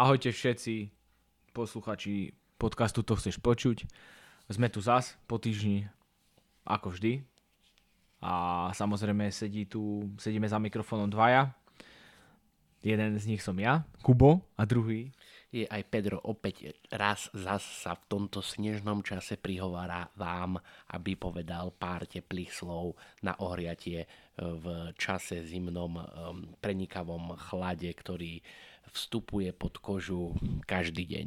Ahojte všetci posluchači podcastu To chceš počuť. Sme tu zas po týždni, ako vždy. A samozrejme sedíme za mikrofónom dvaja. Jeden z nich som ja, Kubo, a druhý je aj Pedro. Opäť raz zas sa v tomto snežnom čase prihovára vám, aby povedal pár teplých slov na ohriatie v čase zimnom prenikavom chlade, ktorý vstupuje pod kožu každý deň.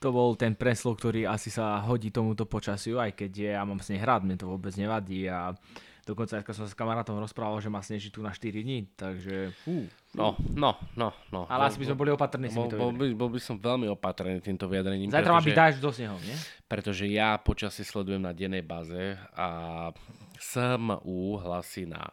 To bol ten preslov, ktorý asi sa hodí tomuto počasiu, aj keď ja mám sneh rád, mne to vôbec nevadí a dokonca som sa s kamarátom rozprával, že má sneží tu na 4 dní, takže... No. Ale asi by sme boli opatrní s týmto vyjadrením. Bol by som veľmi opatrný týmto vyjadrením. Zajtra má byť dážď so snehom, nie? Pretože ja počasie sledujem na dennej báze a SMU hlasí na...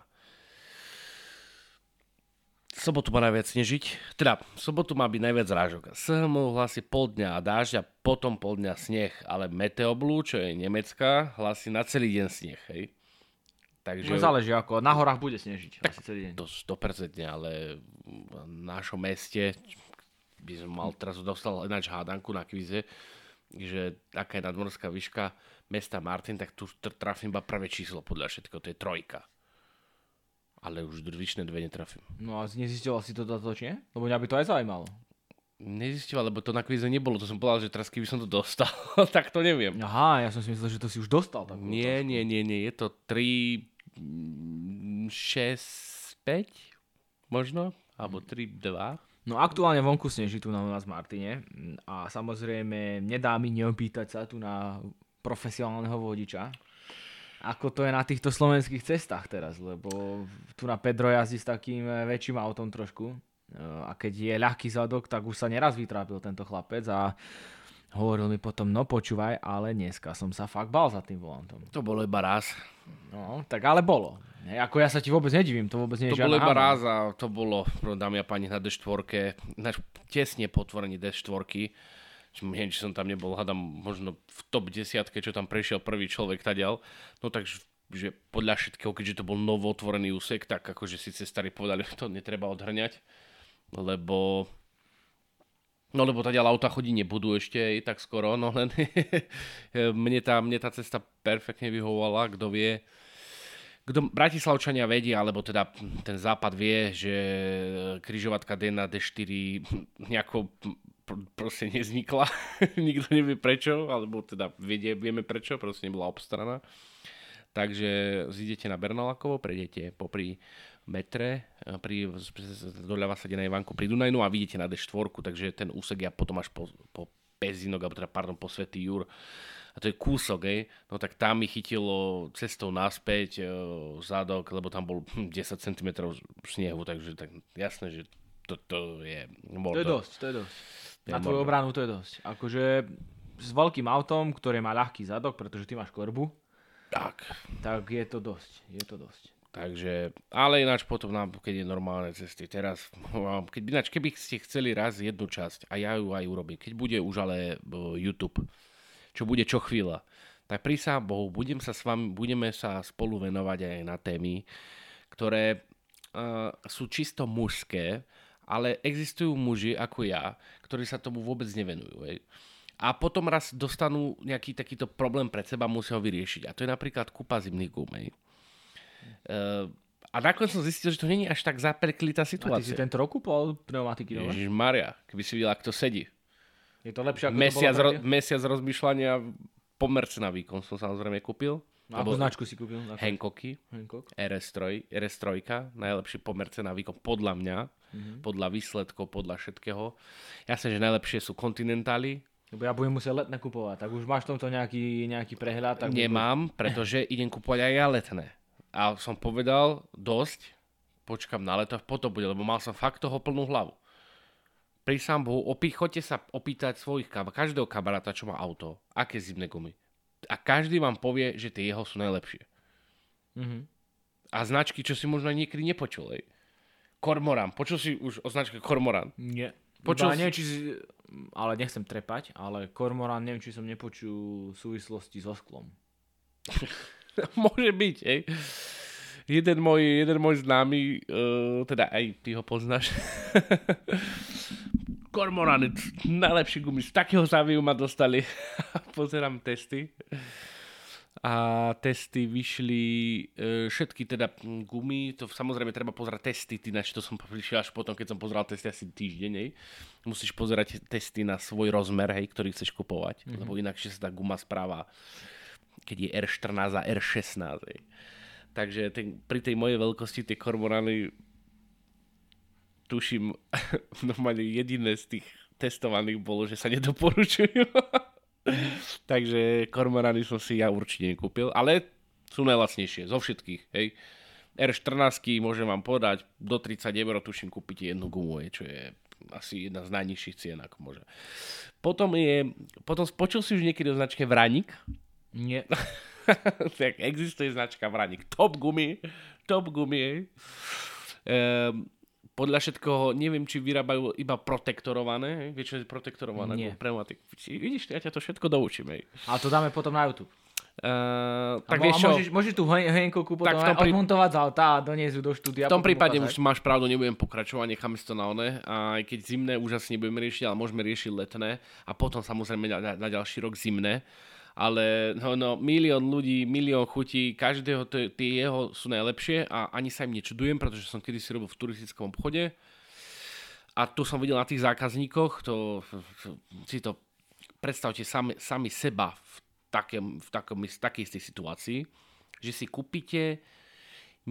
sobotu má najviac snežiť. Teda, sobotu má byť najviac zrážok. SMU hlasí pol dňa dážď a potom pol dňa sneh, ale Meteoblue, čo je nemecká, hlasí na celý deň sneh, hej? Takže... no záleží ako, na horách bude snežiť. Tak asi celý deň. To 100%, ale v našom meste by som mal, teraz dostal ináč hádanku na kvíze, že aká je nadmorská výška mesta Martin, tak tu trafím iba prvé číslo podľa všetko, to je 3. Ale už zvyšné 2 netrafím. No a nezistil si to dodatočne? Lebo mňa by to aj zaujímalo. Nezistil, lebo to na kvíze nebolo. To som povedal, že teraz keby som to dostal, tak to neviem. Aha, ja som si myslel, že to si už dostal. Nie, je to 3,6,5 možno, alebo 3,2. No aktuálne vonku sneží tu na nás v Martine a samozrejme nedá mi neopýtať sa tu na profesionálneho vodiča, ako to je na týchto slovenských cestách teraz, lebo tu na Pedro jazdí s takým väčším autom trošku a keď je ľahký zadok, tak už sa neraz vytrápil tento chlapec a hovoril mi potom, no počúvaj, ale dneska som sa fakt bál za tým volantom. To bolo iba raz. No, tak ale bolo. Ako ja sa ti vôbec nedivím, to vôbec nie je žiadna háda. To bolo iba raz a to bolo, dámy a páni, na D4, tesne po otvorení D4. Neviem, či som tam nebol, hádam možno v top 10, čo tam prešiel prvý človek tadiaľ. No takže podľa všetkého, keďže to bol novootvorený úsek, tak akože síce starí povedali, to netreba odhrňať, lebo... no lebo tá ďalej auta chodí nebudú ešte tak skoro, no len mne tá cesta perfektne vyhovovala, kto vie, kto Bratislavčania vedia, alebo teda ten západ vie, že križovatka D na D4 nejako proste nevznikla, nikto nevie prečo, alebo teda vieme prečo, proste nebola obstaraná. Takže zídete na Bernalakovo, prejdete popri metre, doľava sa ide na Ivanku pri Dunajnu a vidíte na D4, takže ten úsek ja potom až po Pezinok, alebo teda, pardon, po Svetý Jur. A to je kúsok, no tak tam mi chytilo cestou naspäť zadok, lebo tam bol 10 cm snehu, takže tak jasné, že to je mordo. To je dosť. Na tvoju obranu to je dosť. Akože s veľkým autom, ktoré má ľahký zadok, pretože ty máš korbu, tak je to dosť. Takže, ale ináč potom nám, keď je normálne cesty, teraz, keby ste chceli raz jednu časť, a ja ju aj urobím, keď bude už ale YouTube, čo bude čo chvíľa, tak prísahám Bohu, budeme sa spolu venovať aj na témy, ktoré sú čisto mužské, ale existujú muži ako ja, ktorí sa tomu vôbec nevenujú, A potom raz dostanú nejaký takýto problém pred seba, musia ho vyriešiť. A to je napríklad kúpa zimných gúm. A nakoniec som zistil, že to nie je až tak zaperklitá situácia. A ty si tento rok kúpol pneumatiky? Ježišmaria, keby si videl, ak to sedí. Je to lepšie, ako to bolo? Mesiac rozmýšľania, pomerce na výkon som samozrejme kúpil. No, akú značku si kúpil? Hankooky, RS3, najlepší pomerce na výkon podľa mňa, podľa výsledkov, podľa všetkého. Jasne, že najlepšie sú Continentali. Ja budem musieť letné kupovať, tak už máš v tomto nejaký prehľad? Tak nemám, pretože idem kupovať aj ja letné. A som povedal, dosť, počkam na leto, potom bude, lebo mal som fakt toho plnú hlavu. Prísahám Bohu, choďte sa opýtať každého kamaráta, čo má auto, aké zimné gumy. A každý vám povie, že tie jeho sú najlepšie. Mm-hmm. A značky, čo si možno niekedy nepočul. Kormoran, počul si už o značke Kormoran? Nie. Ale nechcem trepať, ale Kormoran, neviem, či som nepočul v súvislosti so sklom. Môže byť, Jeden môj známy, teda aj ty ho poznáš, Kormoran, najlepší gumy, z takého záviu ma dostali. Pozerám testy. A testy vyšli, všetky teda gumy, to samozrejme treba pozerať testy, ináč to som prišiel až potom, keď som pozeral testy asi týždeň. Musíš pozerať testy na svoj rozmer, hej, ktorý chceš kupovať, lebo inakšie sa tá guma správa, keď je R14 a R16. Hej. Takže pri tej mojej veľkosti tie kormorany, tuším, normálne jediné z tých testovaných bolo, že sa nedoporučujú. Takže kormorany som si ja určite nekúpil, ale sú najlacnejšie zo všetkých, hej. R14-ky môžem vám podať, do 30 € tuším kúpite jednu gumu, čo je asi jedna z najnižších cien, ako môže. Potom počul si už niekedy o značke Vránik? Nie. Tak existuje značka Vránik. Top gumy. Podľa všetkoho, neviem, či vyrábajú iba protektorované. Hej? Vieš, čo je protektorované? Nie. Pneumatik. Vidíš, ja ťa to všetko doučím. Hej. A to dáme potom na YouTube. Tak vieš čo? Môžeš tú hojenkovku potom odmontovať z auta a doniesť ju do štúdia. V tom prípade už máš pravdu, nebudem pokračovať, necháme si to na one. Aj keď zimné už asi nebudeme riešiť, ale môžeme riešiť letné. A potom samozrejme na ďalší rok zimné. Ale milión ľudí, milión chutí, každého tie jeho sú najlepšie a ani sa im nečudujem, pretože som kedysi robil v turistickom obchode a tu som videl na tých zákazníkoch, si to predstavte sami seba v takej istej situácii, že si kúpite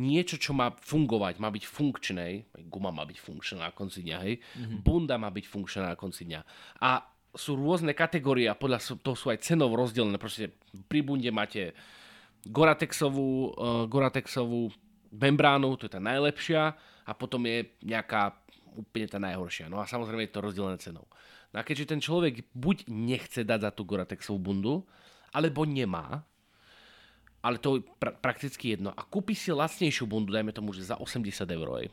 niečo, čo má fungovať, má byť funkčné, guma má byť funkčná na konci dňa, hej, bunda má byť funkčná na konci dňa a sú rôzne kategórie a podľa toho sú aj cenov rozdelené. Proste pri bunde máte Gore-Texovú membránu, to je tá najlepšia a potom je nejaká úplne tá najhoršia. No a samozrejme je to rozdelené cenou. No a keďže ten človek buď nechce dať za tú Gore-Texovú bundu, alebo nemá, ale to je prakticky jedno. A kúpi si lacnejšiu bundu, dajme tomu, že za 80 €.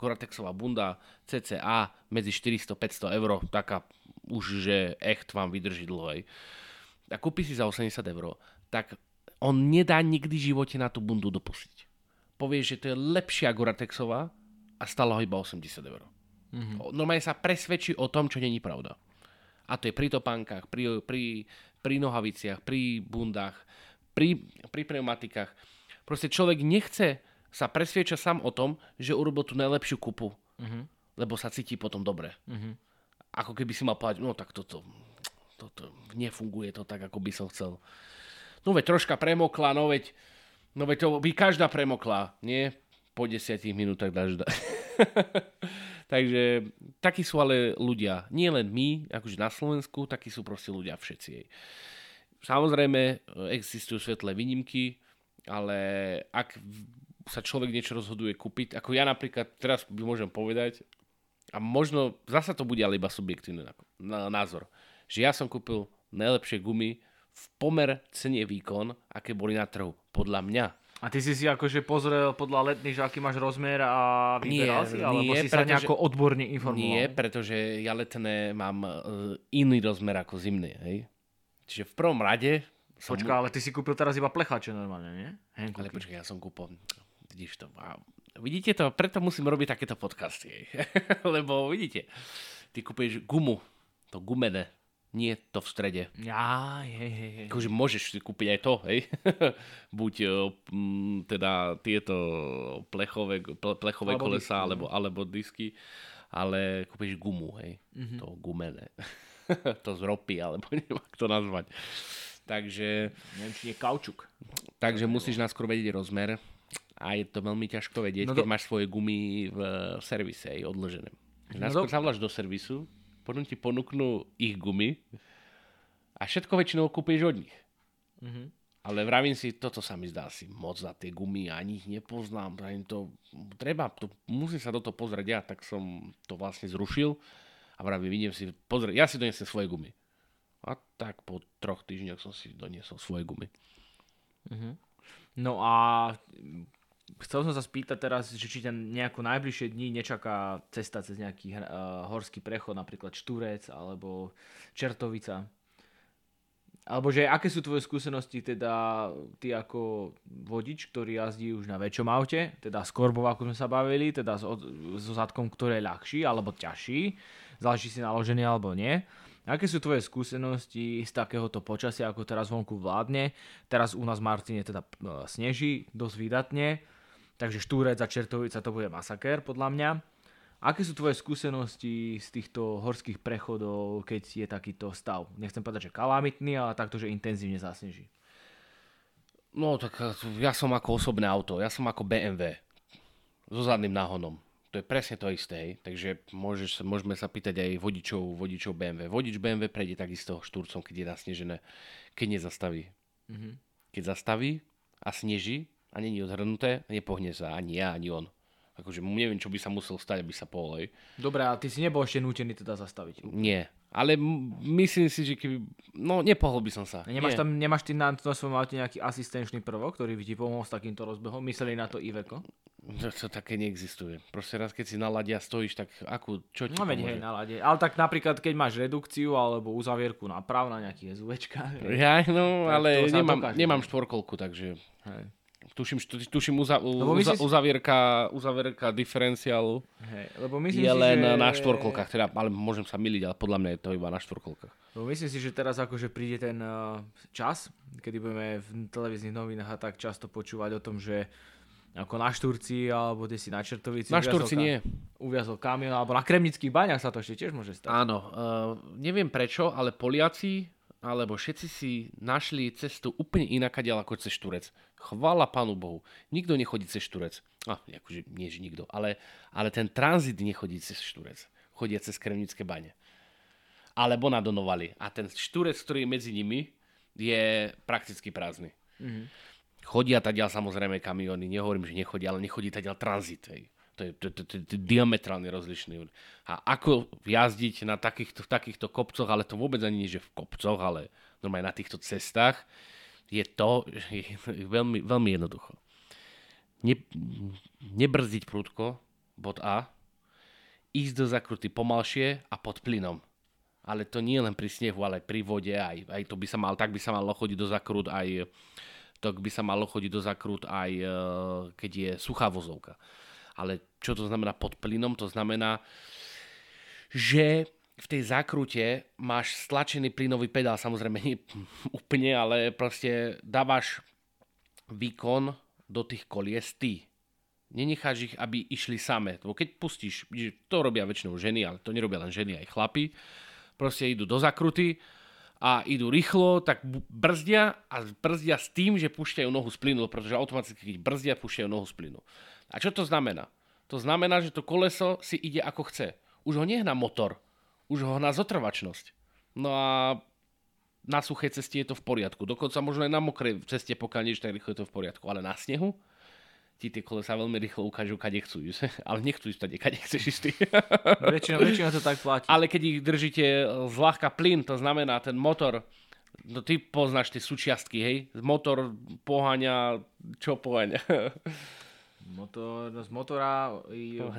Gore-Texová bunda cca medzi 400-500 €, taká už, že echt vám vydrží dlho. A kúpi si za 80 €, tak on nedá nikdy v živote na tú bundu dopustiť. Povie, že to je lepšia Gore-Texová a stalo ho iba 80 €. Normálne sa presvedčí o tom, čo není pravda. A to je pri topánkach, pri nohaviciach, pri bundách, pri pneumatikách. Proste človek nechce sa presvieča sám o tom, že urobil tú najlepšiu kúpu, lebo sa cíti potom dobre. Ako keby si mal povedať, no tak toto nefunguje to tak, ako by som chcel. No veď troška premokla, no veď to by každá premokla, nie? Po 10 minútach dažda. Takže takí sú ale ľudia, nie len my, akože na Slovensku, takí sú proste ľudia všetci. Samozrejme, existujú svetlé výnimky, ale ak sa človek niečo rozhoduje kúpiť, ako ja napríklad teraz by môžem povedať, a možno, zasa to bude ale iba subjektívny názor, že ja som kúpil najlepšie gumy v pomer cene výkon, aké boli na trhu, podľa mňa. A ty si akože pozrel podľa letných, že aký máš rozmer a vyberal si? Alebo si sa nejako odborne informoval? Nie, pretože ja letné mám iný rozmer ako zimný. Hej? Čiže v prvom rade... Počkaj, ale ty si kúpil teraz iba plechače normálne, nie? Hankooky. Ale počkaj, ja som kúpil... Vidíš to, wow. Vidíte to, preto musím robiť takéto podcasty. Lebo vidíte, ty kúpiš gumu, to gumené, nie to v strede. Akože môžeš si kúpiť aj to, hej. Buď teda tieto plechové alebo kolesa, disky, alebo disky, ale kúpiš gumu, hej. To gumené. To z ropy, alebo neviem, ako to nazvať. Takže... Neviem, či je kaučuk. Takže musíš náskôr vedieť rozmer. A je to veľmi ťažko vedieť, keď máš svoje gumy v servise aj odložené. Náskôr zavolaš do servisu, potom ti ponúknú ich gumy a všetko väčšinou kúpiš od nich. Ale vravím si, toto sa mi zdá si moc za tie gumy, ani ich nepoznám. Musím sa do toho pozrieť ja, tak som to vlastne zrušil a vravím, idem si pozrieť, ja si donesem svoje gumy. A tak po 3 týždňoch som si doniesol svoje gumy. No a chcel som sa spýtať teraz, že či ťa nejakú najbližšie dní nečaká cesta cez nejaký horský prechod, napríklad Štúrec alebo Čertovica. Alebo že aké sú tvoje skúsenosti, teda ty ako vodič, ktorý jazdí už na väčšom aute, teda s korbou, ako sme sa bavili, teda so zadkom, ktoré je ľahší alebo ťažší. záleží si naložený alebo nie. Aké sú tvoje skúsenosti z takéhoto počasia, ako teraz vonku vládne? Teraz u nás v Martine teda sneží dosť výdatne, takže Štúrec a Čertovica to bude masakér podľa mňa. Aké sú tvoje skúsenosti z týchto horských prechodov, keď je takýto stav? Nechcem povedať, že kalamitný, ale takto, že intenzívne zasneží. No tak ja som ako osobné auto, ja som ako BMW so zadným náhonom. To je presne to isté, takže môžeme sa pýtať aj vodičov BMW. Vodič BMW prejde takisto Štúrcom, keď je nasnežené, keď nezastaví. Mm-hmm. Keď zastaví a sneží a nie je odhrnuté, nepohne sa ani ja, ani on. Akože neviem, čo by sa musel stať, aby sa poholej. Dobre, a ty si nebol ešte nútený teda zastaviť? Nie, ale myslím si, že keby... No, nepohol by som sa. Nemáš ty na svojom aute nejaký asistenčný prvok, ktorý by ti pomohol s takýmto rozbehom? Mysleli na to Iveko? To také neexistuje. Proste raz, keď si na lade a stojíš, tak akú, čo ti pomôže? No veď hej, na lade. Ale tak napríklad, keď máš redukciu alebo uzavierku naprav na nejaký SUVčka. Ja, no, ale nemám štvorkolku, takže... Hej. Tuším uzavierka diferenciálu. Hej, lebo myslím je si, len že... na štvorkolkách, teda, ale môžem sa myliť, ale podľa mňa je to iba na štvorkolkách. Lebo myslím si, že teraz akože príde ten čas, kedy budeme v televíznych novinách tak často počúvať o tom, že ako na Štúrci alebo kde si na Čertovici na Štúrci nie. Uviazol kamión alebo na Kremnických Baňach sa to ešte tiež môže stať. Áno, neviem prečo, ale Poliaci alebo všetci si našli cestu úplne inakadiaľ ako cez Štúrec. Chvála Pánu Bohu. Nikto nechodí cez Štúrec. Akože nie že nikto, ale ten tranzit nechodí cez Štúrec. Chodia cez Kremnické Bane. Alebo na Donovaly. A ten Štúrec, ktorý je medzi nimi, je prakticky prázdny. Mm-hmm. Chodia tadiaľ samozrejme kamióny, nehovorím, že nechodia, ale nechodí tadiaľ tranzit. To je diametrálne rozlišný. A ako jazdiť na takýchto kopcoch, ale to vôbec ani nie, že v kopcoch, ale normálne na týchto cestách, je to je veľmi, veľmi jednoducho. Nebrzdiť prudko, bod A, ísť do zakruty pomalšie a pod plynom. Ale to nie len pri snehu, ale pri vode. Aj to by sa mal, tak by sa malo chodiť do zakrut aj... Tak by sa malo chodiť do zakrut aj keď je suchá vozovka. Ale čo to znamená pod plynom? To znamená, že v tej zákrute máš stlačený plynový pedál, samozrejme nie úplne, ale proste dávaš výkon do tých kolies ty. Nenecháš ich, aby išli same. Keď pustíš, to robia väčšinou ženy, ale to nerobia len ženy, aj chlapi. Proste idú do zakruty a idú rýchlo, tak brzdia s tým, že púšťajú nohu z plynu, pretože automaticky, keď brzdia, púšťajú nohu z plynu. A čo to znamená? To znamená, že to koleso si ide ako chce. Už ho nehná motor, už ho hná zotrvačnosť. No a na suchej ceste je to v poriadku. Dokonca možno aj na mokrej ceste, pokiaľ niečo tak rýchlo, je to v poriadku. Ale na snehu ti tie kolesa veľmi rýchlo ukážu, kade chcú ísť. Ale nechcú ísť tady, kade chceš ísť ty. Väčšina to tak platí. Ale keď ich držíte zľahka plyn, to znamená ten motor... No ty poznáš tie súčiastky, hej? Motor poháňa... Čo poháňa? Z motora...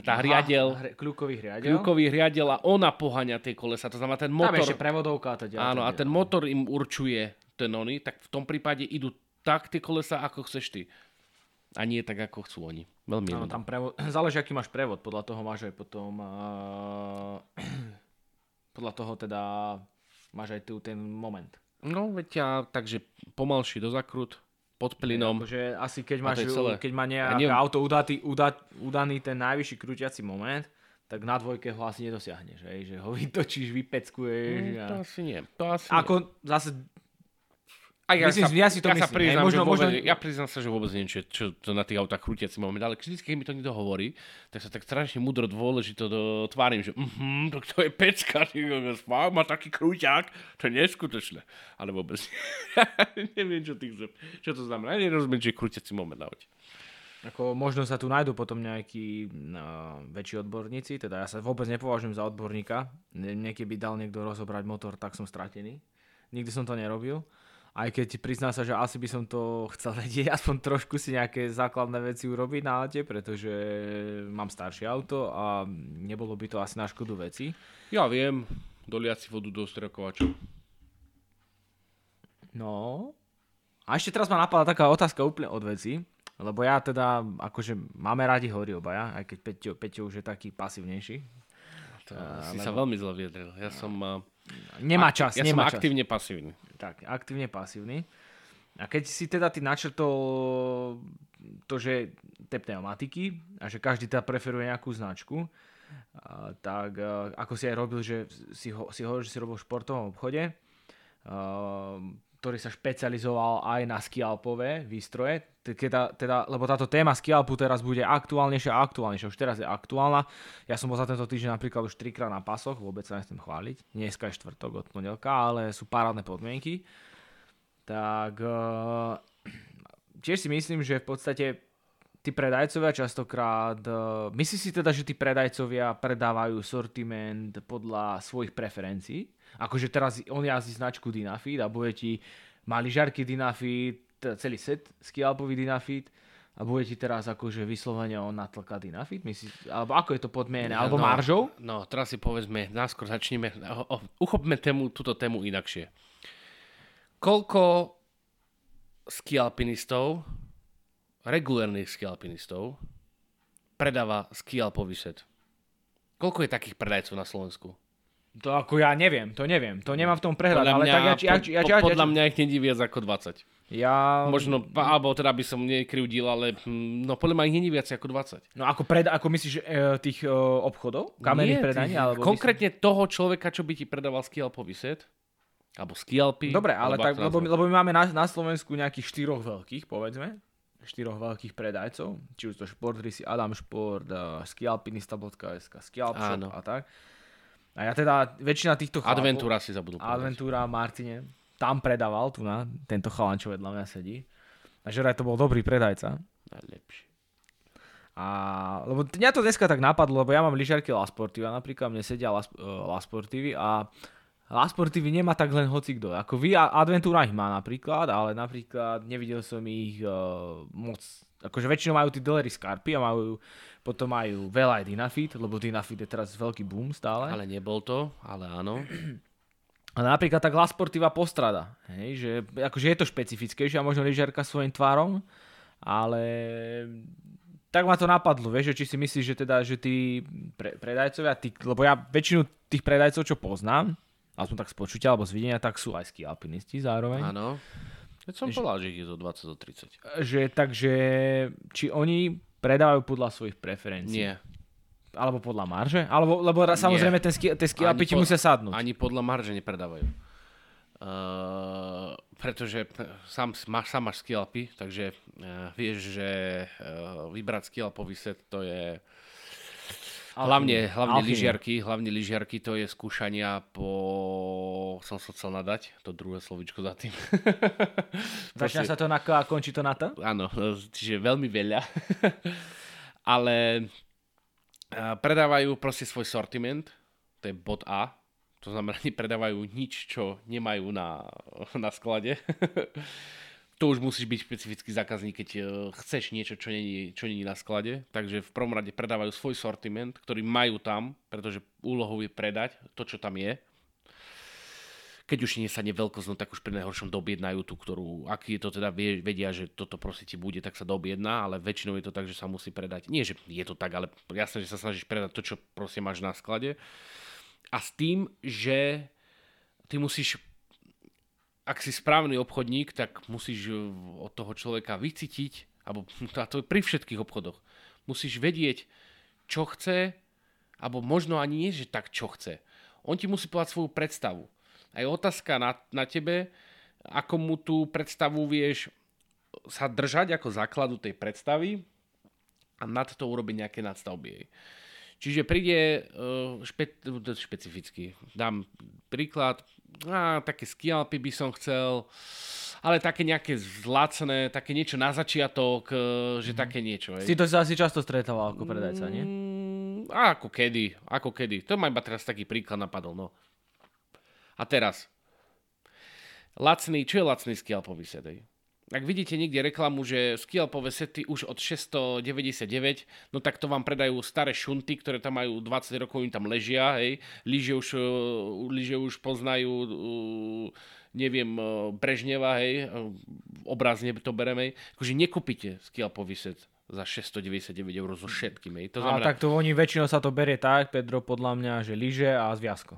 Hriadeľ. Kľukový hriadeľ a ona poháňa tie kolesa. To znamená ten motor... Tam ešte prevodovka. Áno, a ten motor im určuje ten oni. Tak v tom prípade idú tak tie kolesa, ako chceš ty. A nie tak, ako chcú oni. Veľmi áno, tam záleží, aký máš prevod. Podľa toho máš aj potom... Podľa toho teda máš aj tu ten moment. No, veď ja, takže pomalší do zakrut. Pod plynom. Akože asi keď má nejaké auto udaný ten najvyšší krúťací moment, tak na dvojke ho asi nedosiahneš. Že ho vytočíš, vypeckuješ. To asi nie. Ako zase... Ja priznám sa, že vôbec neviem, čo to na tých autách krúťací moment, ale vždy, keď mi to niekto hovorí, tak sa tak strašne mudro dôležito tvárim, že to je pecka, má taký krúťák, to je neskutočné. Ale vôbec neviem, čo to znamená. Ja nerozumiem, že je krúťací moment na aute. Ako možno sa tu nájdú potom nejakí väčší odborníci, teda ja sa vôbec nepovažujem za odborníka. Niekedy by dal niekto rozobrať motor, tak som stratený. Nikdy som to nerobil. Aj keď prizná sa, že asi by som to chcel vedieť, aspoň trošku si nejaké základné veci urobiť na aute, pretože mám staršie auto a nebolo by to asi na škodu veci. Ja viem, doliať si vodu do strekovača. No. A ešte teraz ma napadla taká otázka úplne od veci, lebo ja teda, akože máme radi hory obaja, aj keď Peťo už je taký pasívnejší. To si sa veľmi zle vyjadril. Ja som... Nemá čas. Aktívne pasívny. Tak, aktívne pasívny. A keď si teda ty načrtol to, že tie pneumatiky a že každý teda preferuje nejakú značku, tak ako si aj robil, že si hovoril, že si robil v športovom obchode, ktorý sa špecializoval aj na skialpové výstroje, teda, lebo táto téma skialpu teraz bude aktuálnejšia a aktuálnejšia, už teraz je aktuálna. Ja som bol za tento týždeň napríklad už 3-krát na pasoch, vôbec sa nechcem chváliť, dneska je štvrtok od pondelka, ale sú parádne podmienky. Tak tiež si myslím, že v podstate tí predajcovia častokrát, myslíš si teda, že tí predajcovia predávajú sortiment podľa svojich preferencií? Akože teraz on jazdí značku Dynafit a bude ti maližarky Dynafit, celý set skialpový Dynafit a bude ti teraz akože vyslovene on natlka Dynafit? Myslíš, alebo ako je to podmienené? Alebo maržou? No, teraz si povedzme, náskôr začneme, uchopme túto tému inakšie. Koľko skialpinistov, regulárnych skialpinistov, predáva skialpový set? Koľko je takých predajcov na Slovensku? To ako ja neviem. To nemám v tom prehľad. Podľa mňa, ale tak podľa mňa ich není viac ako 20. Možno, alebo teda by som nekryvdil, ale podľa mňa ich není viac ako 20. No ako myslíš tých obchodov? Kamenných predaní? Alebo konkrétne toho človeka, čo by ti predával skialpový set? Alebo skialpy? Dobre, ale tak, lebo my máme na Slovensku nejakých 4 veľkých, povedzme. 4 veľkých predajcov. Či už to Sportrise, Adam Sport, Skialpinista.sk, Skialpshop a tak. A ja teda väčšina týchto chalánov... Adventúra si zabudol povedať. Adventúra, Martine. Tam predával, tu na tento chalán, čo vedľa mňa sedí. A Žeraj to bol dobrý predajca. Najlepší. Lebo mňa to dneska tak napadlo, lebo ja mám lyžiarky La Sportiva, napríklad mne sedia La Sportivy a La Sportivy nemá tak len hocikdo. Ako vy, Adventúra ich má napríklad, ale napríklad nevidel som ich moc... Akože väčšinou majú tí dealery Skarpy a potom majú veľa aj Dynafit, lebo Dynafit je teraz veľký boom stále. Ale nebol to, ale áno. A napríklad tak La Sportiva postrada. Hej, že, akože je to špecifickejšia, možno lyžiarka svojím tvarom, ale tak ma to napadlo, vieš, či si myslíš, že teda, že tí predajcovia, lebo ja väčšinu tých predajcov, čo poznám, aspoň tak z počutia alebo z videnia, tak sú aj skialpinisti zároveň. Áno. Veď som povedal, že ich je zo 20 do 30. Takže, či oni predávajú podľa svojich preferencií? Nie. Alebo podľa marže? Lebo samozrejme tie skialpy ti musia sadnúť. Ani podľa marže nepredávajú. Pretože sám máš skialpy, takže vieš, že vybrať skialpový set to je... Hlavne lyžiarky, to je skúšania po... Som sa chcel nadať, to druhé slovíčko za tým. Začína sa to na K a končí to na T? Áno, čiže veľmi veľa. Ale predávajú proste svoj sortiment, to je bod A. To znamená, nepredávajú nič, čo nemajú na sklade. To už musíš byť špecifický zákazník, keď chceš niečo, čo není na sklade. Takže v prvom rade predávajú svoj sortiment, ktorý majú tam, pretože úlohou je predať to, čo tam je. Keď už nesadne veľkosť, no tak už pri najhoršom dobiednajú tú, ktorú, aký je to teda, vedia, že toto proste ti bude, tak sa dobiedná, ale väčšinou je to tak, že sa musí predať. Nie, že je to tak, ale jasné, že sa snažíš predať to, čo proste máš na sklade. A s tým, že ty musíš... Ak si správny obchodník, tak musíš od toho človeka vycítiť, alebo to pri všetkých obchodoch, musíš vedieť, čo chce, alebo možno ani nie, že tak, čo chce. On ti musí povedať svoju predstavu. A je otázka na tebe, ako mu tú predstavu vieš sa držať ako základu tej predstavy a nad to urobiť nejaké nadstavby jej. Čiže príde špecificky. Dám príklad. Také skialpy by som chcel, ale také nejaké zlacné, také niečo na začiatok, že také niečo. Si to asi často stretával ako predajca, nie? Ako kedy. To ma iba teraz taký príklad napadol. No. A teraz. Čo je lacný skialpový set? Ak vidíte niekde reklamu, že skialpové sety už od 699, no tak to vám predajú staré šunty, ktoré tam majú 20 rokov, im tam ležia, hej. Lyže už poznajú, neviem, Brežneva, hej, obrazne to bereme, hej. Akože nekúpite skialpový set za 699 eur so všetkými. To znamená... A takto oni väčšinou sa to berie tak, Pedro, podľa mňa, že lyže a zviazko.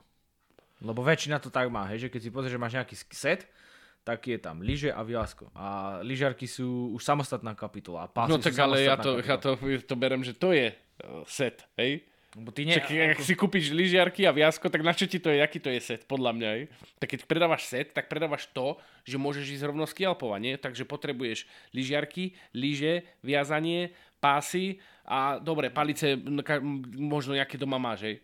Lebo väčšina to tak má, hej, že keď si pozrieš, že máš nejaký set, tak je tam lyže a viazko. A lyžiarky sú už samostatná kapitola. No tak ale ja to beriem, že to je set, hej? Ak si kúpiš lyžiarky a viazko, tak na čo ti to je, aký to je set, podľa mňa, hej? Tak keď predávaš set, tak predávaš to, že môžeš ísť rovno skialpovať, nie? Takže potrebuješ lyžiarky, lyže, viazanie, pásy a dobre, palice, možno nejaké doma máš, hej?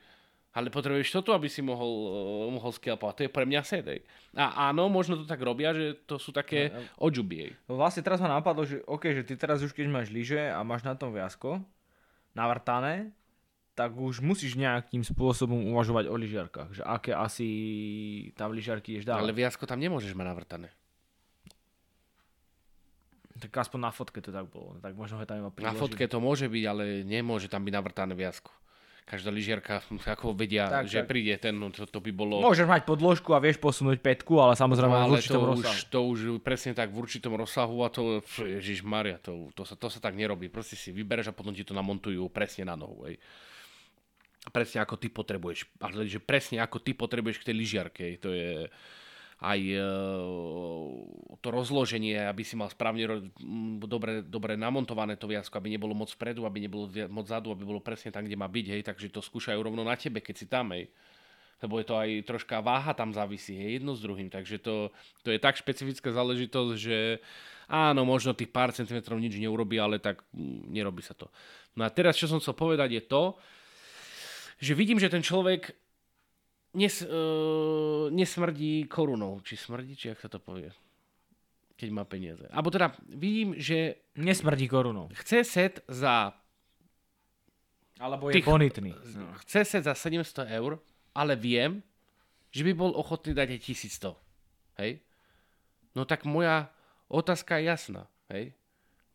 Ale potrebuješ toto, aby si mohol skialpovať. To je pre mňa sedej. A áno, možno to tak robia, že to sú také odžubie. Vlastne teraz ma napadlo, že OK, že ty teraz už keď máš lyže a máš na tom viazko navrtané, tak už musíš nejakým spôsobom uvažovať o lyžiarkach. Že aké asi tam lyžiarky ješ dávať. Ale viazko tam nemôžeš mať navrtané. Tak aspoň na fotke to tak bolo. Tak možno ho tam iba priložiť. Na fotke to môže byť, ale nemôže tam byť navrtané viazko. Každá lyžiarka, ako vedia, tak, že tak príde ten, to by bolo... Môžeš mať podložku a vieš posunúť pätku, ale samozrejme v určitom rozsahu. To už presne tak v určitom rozsahu a to, ježišmaria, to sa tak nerobí. Proste si vybereš a potom ti to namontujú presne na nohu. Hej. Presne ako ty potrebuješ. Ale že presne ako ty potrebuješ k tej lyžiarke. Hej. To je aj to rozloženie, aby si mal správne dobre namontované to viazko, aby nebolo moc vpredu, aby nebolo moc zadu, aby bolo presne tam, kde má byť, hej, takže to skúšajú rovno na tebe, keď si tam, hej. Lebo je to aj troška váha tam závisí, hej, jedno s druhým, takže to je tak špecifická záležitosť, že áno, možno tých pár centimetrov nič neurobí, ale tak nerobí sa to. No a teraz, čo som chcel povedať, je to, že vidím, že ten človek nesmrdí korunou. Či smrdí, či jak sa to povie? Keď má peniaze. Alebo teda vidím, že... Nesmrdí korunou. Chce set za... Alebo je bonitný. Chce set za 700 eur, ale viem, že by bol ochotný dať aj 1100. Hej? No tak moja otázka je jasná. Hej?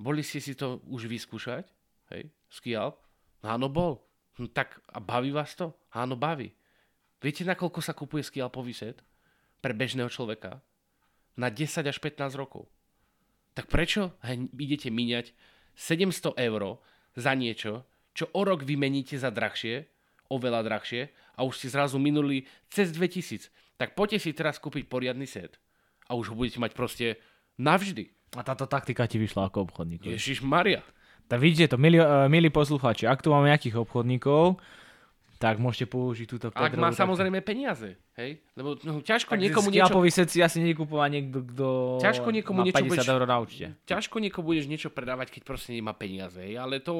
Boli ste si to už vyskúšať? Hej? Skialp? Áno, bol. No tak a baví vás to? Áno, baví. Viete, na koľko sa kupuje skialpový set pre bežného človeka? Na 10 až 15 rokov. Tak prečo idete míňať 700 eur za niečo, čo o rok vymeníte za drahšie, oveľa drahšie, a už ste zrazu minuli cez 2000. Tak poďte si teraz kúpiť poriadny set a už ho budete mať proste navždy. A táto taktika ti vyšla ako obchodník. Ježišmaria. Tak vidíte to, milí poslucháči, ak tu máme nejakých obchodníkov, tak môžete použiť túto Pedrovú. Ak má samozrejme peniaze, hej? Lebo ťažko niekomu niečo... Skialpový set si asi nekúpová niekto, kto má 50 eur na účte. Ťažko niekomu budeš niečo predávať, keď proste nemá peniaze, hej? Ale to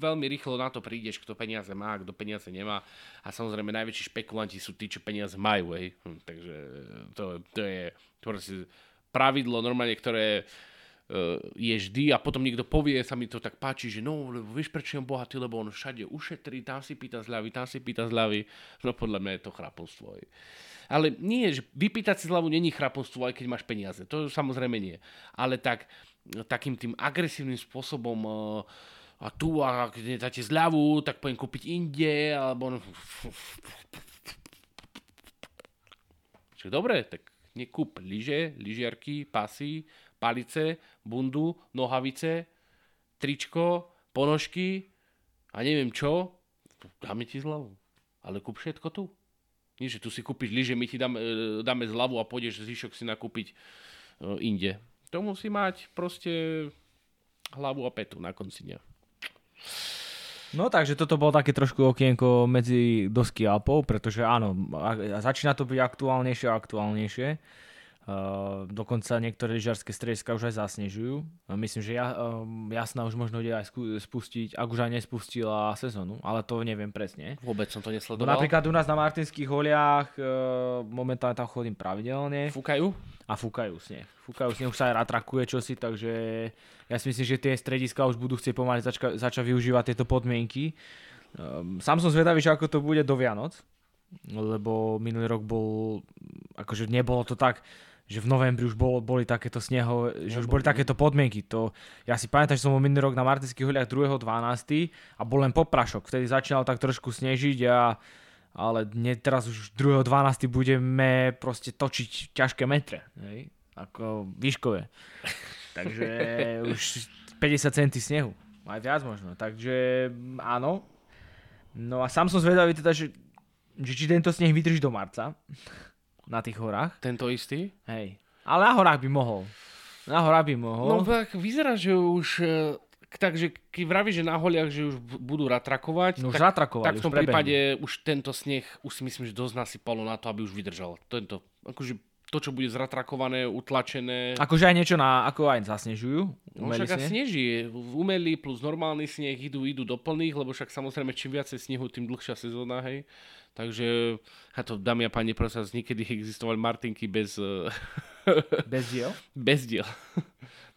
veľmi rýchlo na to prídeš, kto peniaze má a kto peniaze nemá. A samozrejme najväčší špekulanti sú tí, čo peniaze majú, hej? Takže to je pravidlo normálne, ktoré... je vždy a potom niekto povie, sa mi to tak páči, že no, lebo vieš prečo je on bohatý, lebo on všade ušetrí, tam si pýta zľavy. No podľa mňa je to chrapostvo. Ale nie, že vypýtať si zľavu není chrapostvo, aj keď máš peniaze. To samozrejme nie. Ale tak, takým tým agresívnym spôsobom a tu, a keď nedáte zľavu, tak poviem kúpiť inde, alebo... Dobre, tak nekúp lyže, lyžiarky, pasy, palice, bundu, nohavice, tričko, ponožky a neviem čo, dáme ti zľavu. Ale kúp všetko tu. Nie, že tu si kúpiš lyže, my ti dáme zľavu a pôjdeš zvyšok si nakúpiť inde. To musí mať proste hlavu a petu na konci dňa. No takže toto bolo také trošku okienko medzi dosky a pol, pretože áno, začína to byť aktuálnejšie. Dokonca niektoré lyžiarske strediska už aj zasnežujú. Myslím, že Jasná už možno ide aj spustiť, ak už aj nespustila sezónu, ale to neviem presne. Vôbec som to nesledoval. No, napríklad u nás na Martinských holiach momentálne tam chodím pravidelne. Fúkajú? A fúkajú sneh. Už sa aj ratrakuje čosi, takže ja si myslím, že tie strediska už budú chcieť pomaly začať využívať tieto podmienky. Sám som zvedavý, že ako to bude do Vianoc, lebo minulý rok bol, akože nebolo to tak, že v novembri už boli takéto snehové, že už boli takéto podmienky. To, ja si pamätám, že som bol minulý rok na Martinských holiach 2.12. a bol len poprašok. Vtedy začínal tak trošku snežiť, ale teraz už 2.12. budeme proste točiť ťažké metre. Hej? Ako výškové. Takže už 50 cm snehu. Aj viac možno. Takže áno. No a sám som zvedavý teda, že či tento sneh vydrží do marca. Na tých horách. Tento istý? Hej. Ale na horách by mohol. Na horách by mohol. No tak vyzerá, že už... Takže keď vravíš, že na holiach, že už budú ratrakovať, no, tak v tom prípade už tento sneh, už si myslím, že dosť nasypalo na to, aby už vydržal. Tento, akože to, čo bude zratrakované, utlačené. Akože aj niečo na, ako aj zasnežujú? No však aj sneží. Umelý plus normálny sneh idú do plných, lebo však samozrejme čím viacej snehu, tým dlhšia sezóna, hej. Takže, a to dámy a páni, prosím, niekedy existovali Martinky bez diel.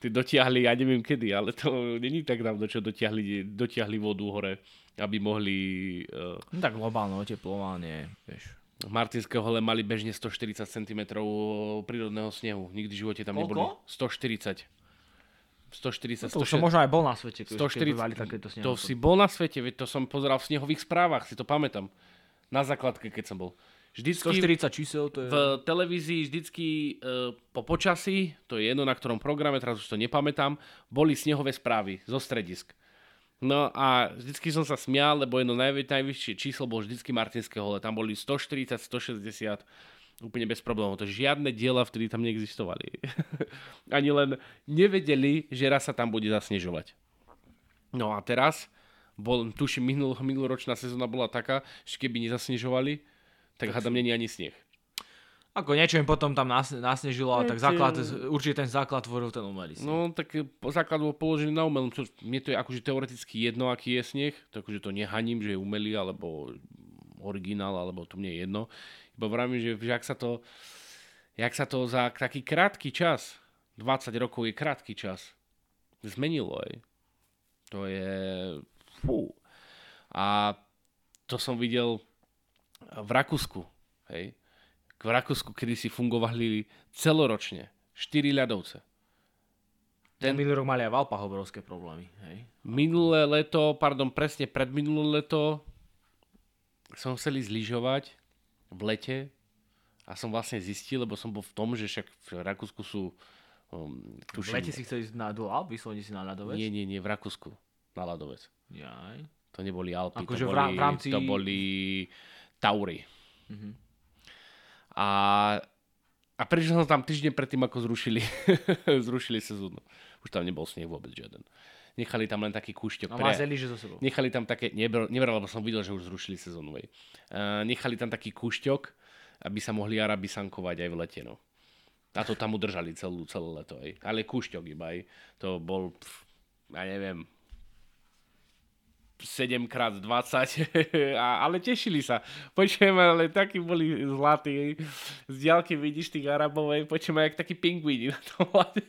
Ty dotiahli, ja neviem kedy, ale to není tak dávno, čo dotiahli vodu hore, aby mohli... No tak globálne oteplovanie, vieš. V Martinské hole mali bežne 140 cm prírodného snehu. Nikdy v živote tam nebolo. 140. 140. No to už som možno aj bol na svete, keď bývali takéto snehu. To si bol na svete, veď to som pozeral v snehových správach, si to pamätám. Na základke, keď som bol. Vždycky 140 čísel, to je... V televízii vždycky po počasí, to je jedno na ktorom programe, teraz už to nepamätám, boli snehové správy zo stredisk. No a vždycky som sa smial, lebo jedno najvyššie číslo bolo vždycky Martinské hole. Tam boli 140, 160, úplne bez problémov. To žiadne diela vtedy tam neexistovali. Ani len nevedeli, že raz sa tam bude zasnežovať. No a teraz, tuším, minuloročná sezóna bola taká, že keby nezasnežovali, tak hádam, není ani sneh. Ako niečo im potom tam nasnežilo, ale tak základ, určite ten základ tvoril ten umelý sneh. No tak základ bol položený na umelom. Mne to je akože teoreticky jedno, aký je sneh. Takže to nehaním, že je umelý, alebo originál, alebo to mne je jedno. Iba vravím, že jak sa to za taký krátky čas, 20 rokov je krátky čas, zmenilo aj. To je... Fú. A to som videl... V Rakúsku, hej. V Rakúsku kedysi fungovali celoročne 4 ľadovce. Minulý rok mali aj v Alpách obrovské problémy, hej. Minulé leto, presne predminulé leto som chcel ísť lyžovať v lete a som vlastne zistil, lebo som bol v tom, že však v Rakúsku sú... tuším, v lete si chcel ísť na Dual, vyslovene si na ľadovec? Nie, v Rakúsku na ľadovec. Jaj. To neboli Alpy, akože to boli... Taury. Mm-hmm. A prišiel som tam týždeň predtým, ako zrušili sezónu. Už tam nebol sneh vôbec žiaden. Nechali tam len taký kúšťok. A mazeli, že zo sebou. Nechali tam také, neberal, lebo som videl, že už zrušili sezónu. Nechali tam taký kúšťok, aby sa mohli Arabi sankovať aj v lete. No. A to tam udržali celé leto. Aj. Ale kúšťok iba. Aj. To bol, ja neviem... 7x20, ale tešili sa. Počujem, ale takí boli zlatí. Z diaľky vidíš tých Arabov, počujem, jak takí pingvíni na tom lade.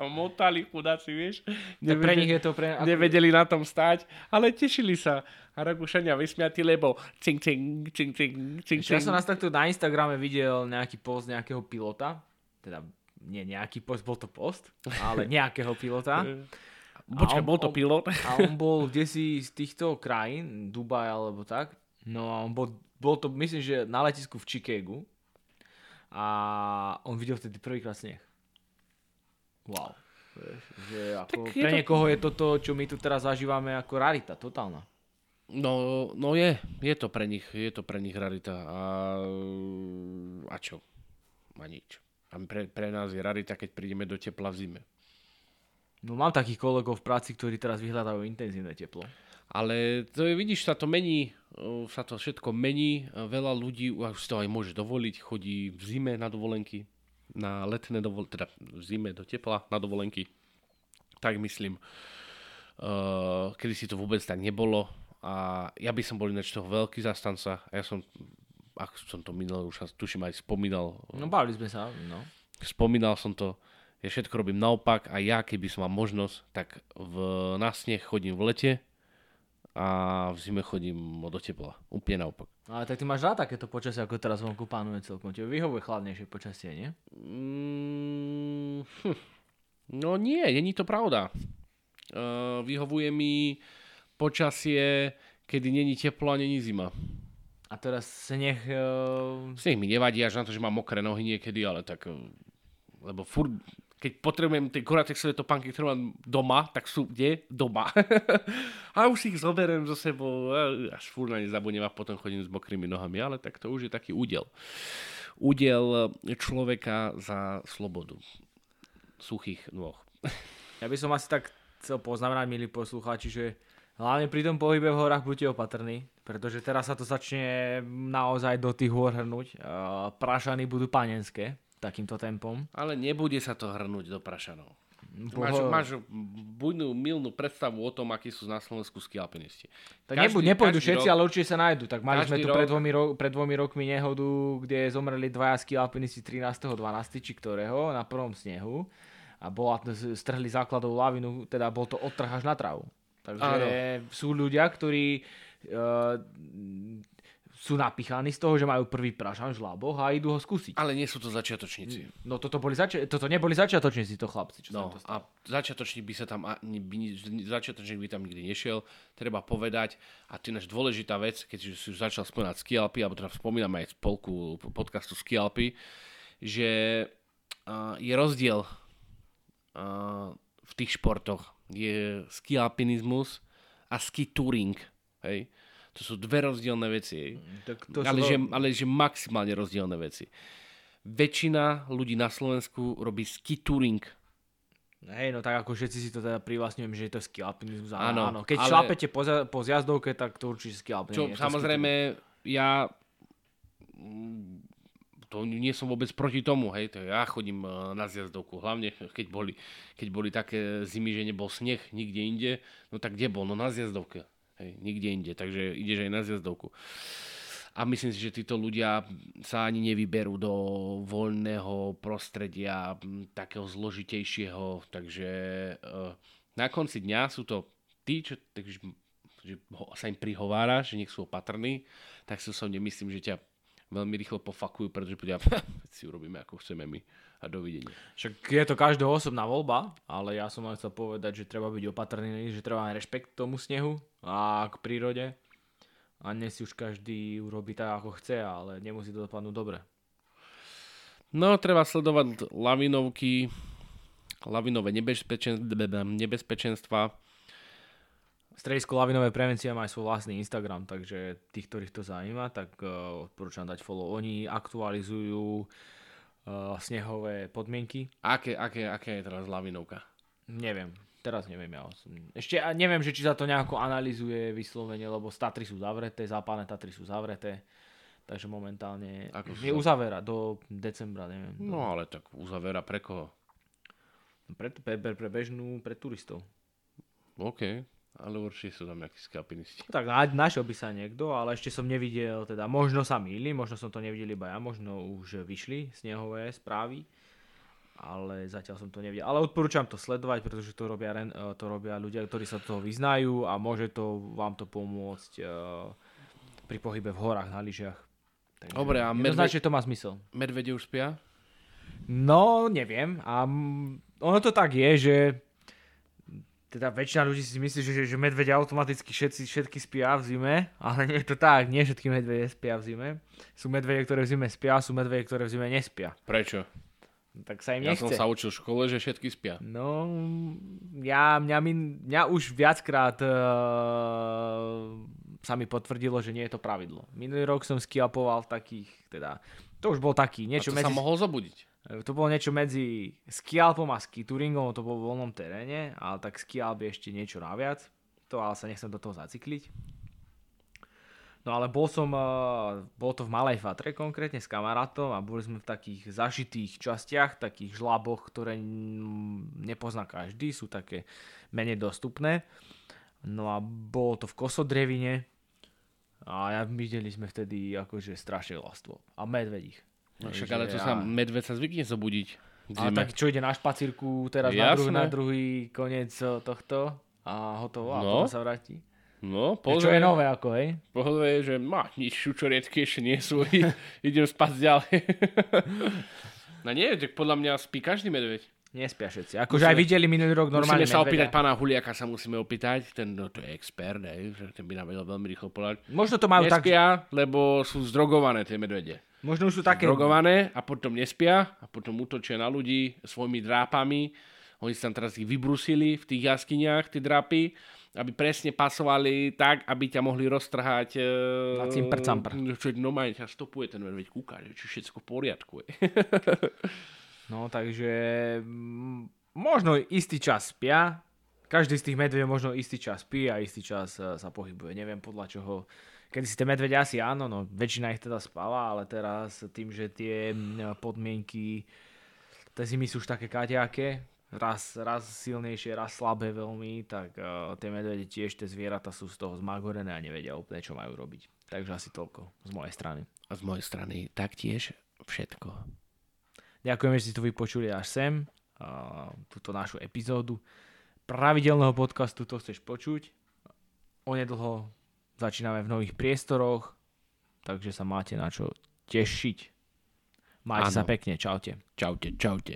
Tam motali chudáci, vieš. Pre nich je to pre... Nevedeli na tom stáť, ale tešili sa. A Rakúšania vysmiatí, lebo cing, cing, cing, cing, cing. Ja som nás takto na Instagrame videl nejaký post nejakého pilota. Teda nie nejaký post, bol to post, ale nejakého pilota. Počkaj, bol to pilot. A on bol kdesi z týchto krajín, Dubaj alebo tak. No a on bol to, myslím, že na letisku v Chicagu. A on videl vtedy prvýkrát sneh. Wow. Že ako pre niekoho je toto, čo my tu teraz zažívame, ako rarita, totálna. No je to pre nich rarita. A čo? A nič. A pre nás je rarita, keď prídeme do tepla v zime. No mám takých kolegov v práci, ktorí teraz vyhľadajú intenzívne teplo. Ale to je, vidíš, sa to mení, sa to všetko mení. Veľa ľudí už si to aj môže dovoliť, chodí v zime na dovolenky, na letné dovolenky, teda v zime do tepla na dovolenky. Tak myslím, kedy si to vôbec tak nebolo. A ja by som bol ináč toho veľký zastanca. Ja som, ako som to minul, už tuším aj spomínal. No bavili sme sa, no. Spomínal som to. Ja všetko robím naopak a ja, keby som mal možnosť, tak na sneh chodím v lete a v zime chodím do tepla. Úplne naopak. Ale tak ty máš rád takéto počasie, ako teraz vonku pánuje celkom. Tebe vyhovuje chladnejšie počasie, nie? No nie, není to pravda. Vyhovuje mi počasie, kedy není teplo a není zima. A teraz sneh... Sneh mi nevadí, až na to, že mám mokré nohy niekedy, ale tak... Lebo furt... Keď potrebujem tie Gore-Texové topánky, ktoré mám doma, tak sú kde? Doma. A už si ich zoberiem so sebou, až furt na ne zabudnem a potom chodím s mokrými nohami, ale tak to už je taký údel. Údel človeka za slobodu. Suchých nôh. Ja by som asi tak chcel poznamenať, milí poslucháči, že hlavne pri tom pohybe v horách buďte opatrní, pretože teraz sa to začne naozaj do tých hôr hrnúť. Prašany budú panenské takýmto tempom. Ale nebude sa to hrnúť do prašanov. Máš buďnú milnú predstavu o tom, akí sú na Slovensku skialpinisti. Tak nepôjdu všetci, ale určite sa nájdu. Tak mali sme tu pred dvomi rokmi nehodu, kde zomreli dvaja skialpinisti 13.12. či ktorého na prvom snehu a strhli základov lavinu, teda bol to odtrh až na trávu. Takže sú ľudia, ktorí sú napichaní z toho, že majú prvý prašan v žláboch a idú ho skúsiť. Ale nie sú to začiatočníci. No toto neboli začiatočníci, to chlapci. Čo no to a začiatočník by sa tam nikdy nešiel. Treba povedať, a to je náš dôležitá vec, keď si už začal spomínať Skialpy, alebo teda spomíname aj spolku podcastu Skialpy, že je rozdiel v tých športoch. Je skialpinizmus a skitouring, hej? To sú dve rozdielne veci, ale maximálne rozdielne veci. Väčšina ľudí na Slovensku robí skitouring. Hej, no tak ako všetci si to teda privlastňujem, že je to skialpinizmus. Áno, keď šlapete po zjazdovke, tak to určite skialpinizmus. Samozrejme, ja to nie som vôbec proti tomu, hej, to ja chodím na zjazdovku, hlavne keď boli také zimy, že nebol sneh nikde inde, no tak kde bol? No na zjazdovke. Hej, nikde inde, takže ideš aj na zjazdovku. A myslím si, že títo ľudia sa ani nevyberú do voľného prostredia, takého zložitejšieho, takže na konci dňa sú to tí, čo takže, že sa im prihovára, že nech sú opatrní, tak som nemyslím, že ťa veľmi rýchlo pofakujú, pretože povedia, si urobíme ako chceme my a dovidenia. Však je to každého osobná voľba, ale ja som len chcel povedať, že treba byť opatrný, že treba mať rešpekt tomu snehu a k prírode a nie si už každý urobí tak ako chce, ale nemusí to dopadnúť dobre. No treba sledovať lavinové nebezpečenstva. Stredisko lavinové prevencie má aj svoj vlastný Instagram, takže tých, ktorých to zaujíma, tak odporúčam dať follow. Oni aktualizujú snehové podmienky. Aké je teraz lavinovka? Neviem. Teraz neviem, ja ešte neviem, že či sa to nejako analyzuje vyslovene, lebo Tatry sú zavreté, západné Tatry sú zavreté, takže momentálne uzavera do decembra, neviem. No ale tak uzavera pre koho? Pre bežnú, pre turistov. OK, ale určite sú tam nejakí skialpinisti. Tak našiel by sa niekto, ale ešte som nevidel, teda možno sa mýlim, možno som to nevidel iba ja, možno už vyšli snehové správy. Ale zatiaľ som to nevidel. Ale odporúčam to sledovať, pretože to robia ľudia, ktorí sa toho vyznajú a môže to vám to pomôcť pri pohybe v horách, na lyžiach. Dobre, a jednoznačne to má zmysel. Medvede už spia? No, neviem. A ono to tak je, že teda väčšina ľudí si myslí, že medvede automaticky všetky spia v zime, ale nie je to tak. Nie všetky medvede spia v zime. Sú medvede, ktoré v zime spia, sú medvede, ktoré v zime nespia. Prečo? Tak sa im nechce. Ja som sa učil v škole, že všetky spia. No, mňa už viackrát sa mi potvrdilo, že nie je to pravidlo. Minulý rok som skialpoval takých, teda, to už bol taký. Niečo a to sa mohol zobudiť. To bolo niečo medzi skialpom a skitouringom, to bolo v voľnom teréne, ale tak skialp je ešte niečo naviac. To ale sa nechcem do toho zacykliť. No ale bol to v Malej Fatre konkrétne s kamarátom a boli sme v takých zašitých častiach, takých žláboch, ktoré nepozná každý, sú také menej dostupné. No a bolo to v Kosodrevine a videli sme vtedy akože strašné lastvo a medvedích. No však ale to sa medveď sa zvykne zobudiť. Ale tak čo ide na špacírku teraz na druhý koniec tohto a hotovo a potom sa vráti. No, čo je nové ako, hej? Pohľaduje, že nič šučorietky ešte nie sú, idem spať ďalej. No nie, tak podľa mňa spí každý medveď. Nespia všetci. Akože aj videli minulý rok normálne medveďa. Musíme sa opýtať pána Huliaka, sa musíme opýtať. Ten to je expert, hej, ten by nám vedel veľmi rýchlo povedať. Možno to majú nespia, lebo sú zdrogované tie medvede. Možno sú také drogované a potom nespia a potom útočia na ľudí svojimi drápami. Oni sa tam teraz ich vybrusili v tých jaskyniach, tie drápy, aby presne pasovali tak, aby ťa mohli roztrhať. Na cimpr-campr. No maj, ťa stopuje ten medveď, kúka, či všetko v poriadku je. No takže možno istý čas spia. Každý z tých medvedov možno istý čas spí a istý čas sa pohybuje. Neviem podľa čoho. Kedy si tie medvedia asi áno, no väčšina ich teda spáva, ale teraz tým, že tie podmienky tie zimy sú už také kaďaké, raz silnejšie, raz slabé veľmi, tak tie medvede tiež, tie zvieratá sú z toho zmagorené a nevedia úplne, čo majú robiť. Takže asi toľko z mojej strany. A z mojej strany taktiež všetko. Ďakujeme, že si to vypočuli až sem, túto našu epizódu. Pravidelného podcastu To chceš počuť. Onedlho začíname v nových priestoroch, takže sa máte na čo tešiť. Majte sa pekne, čaute. Čaute, čaute.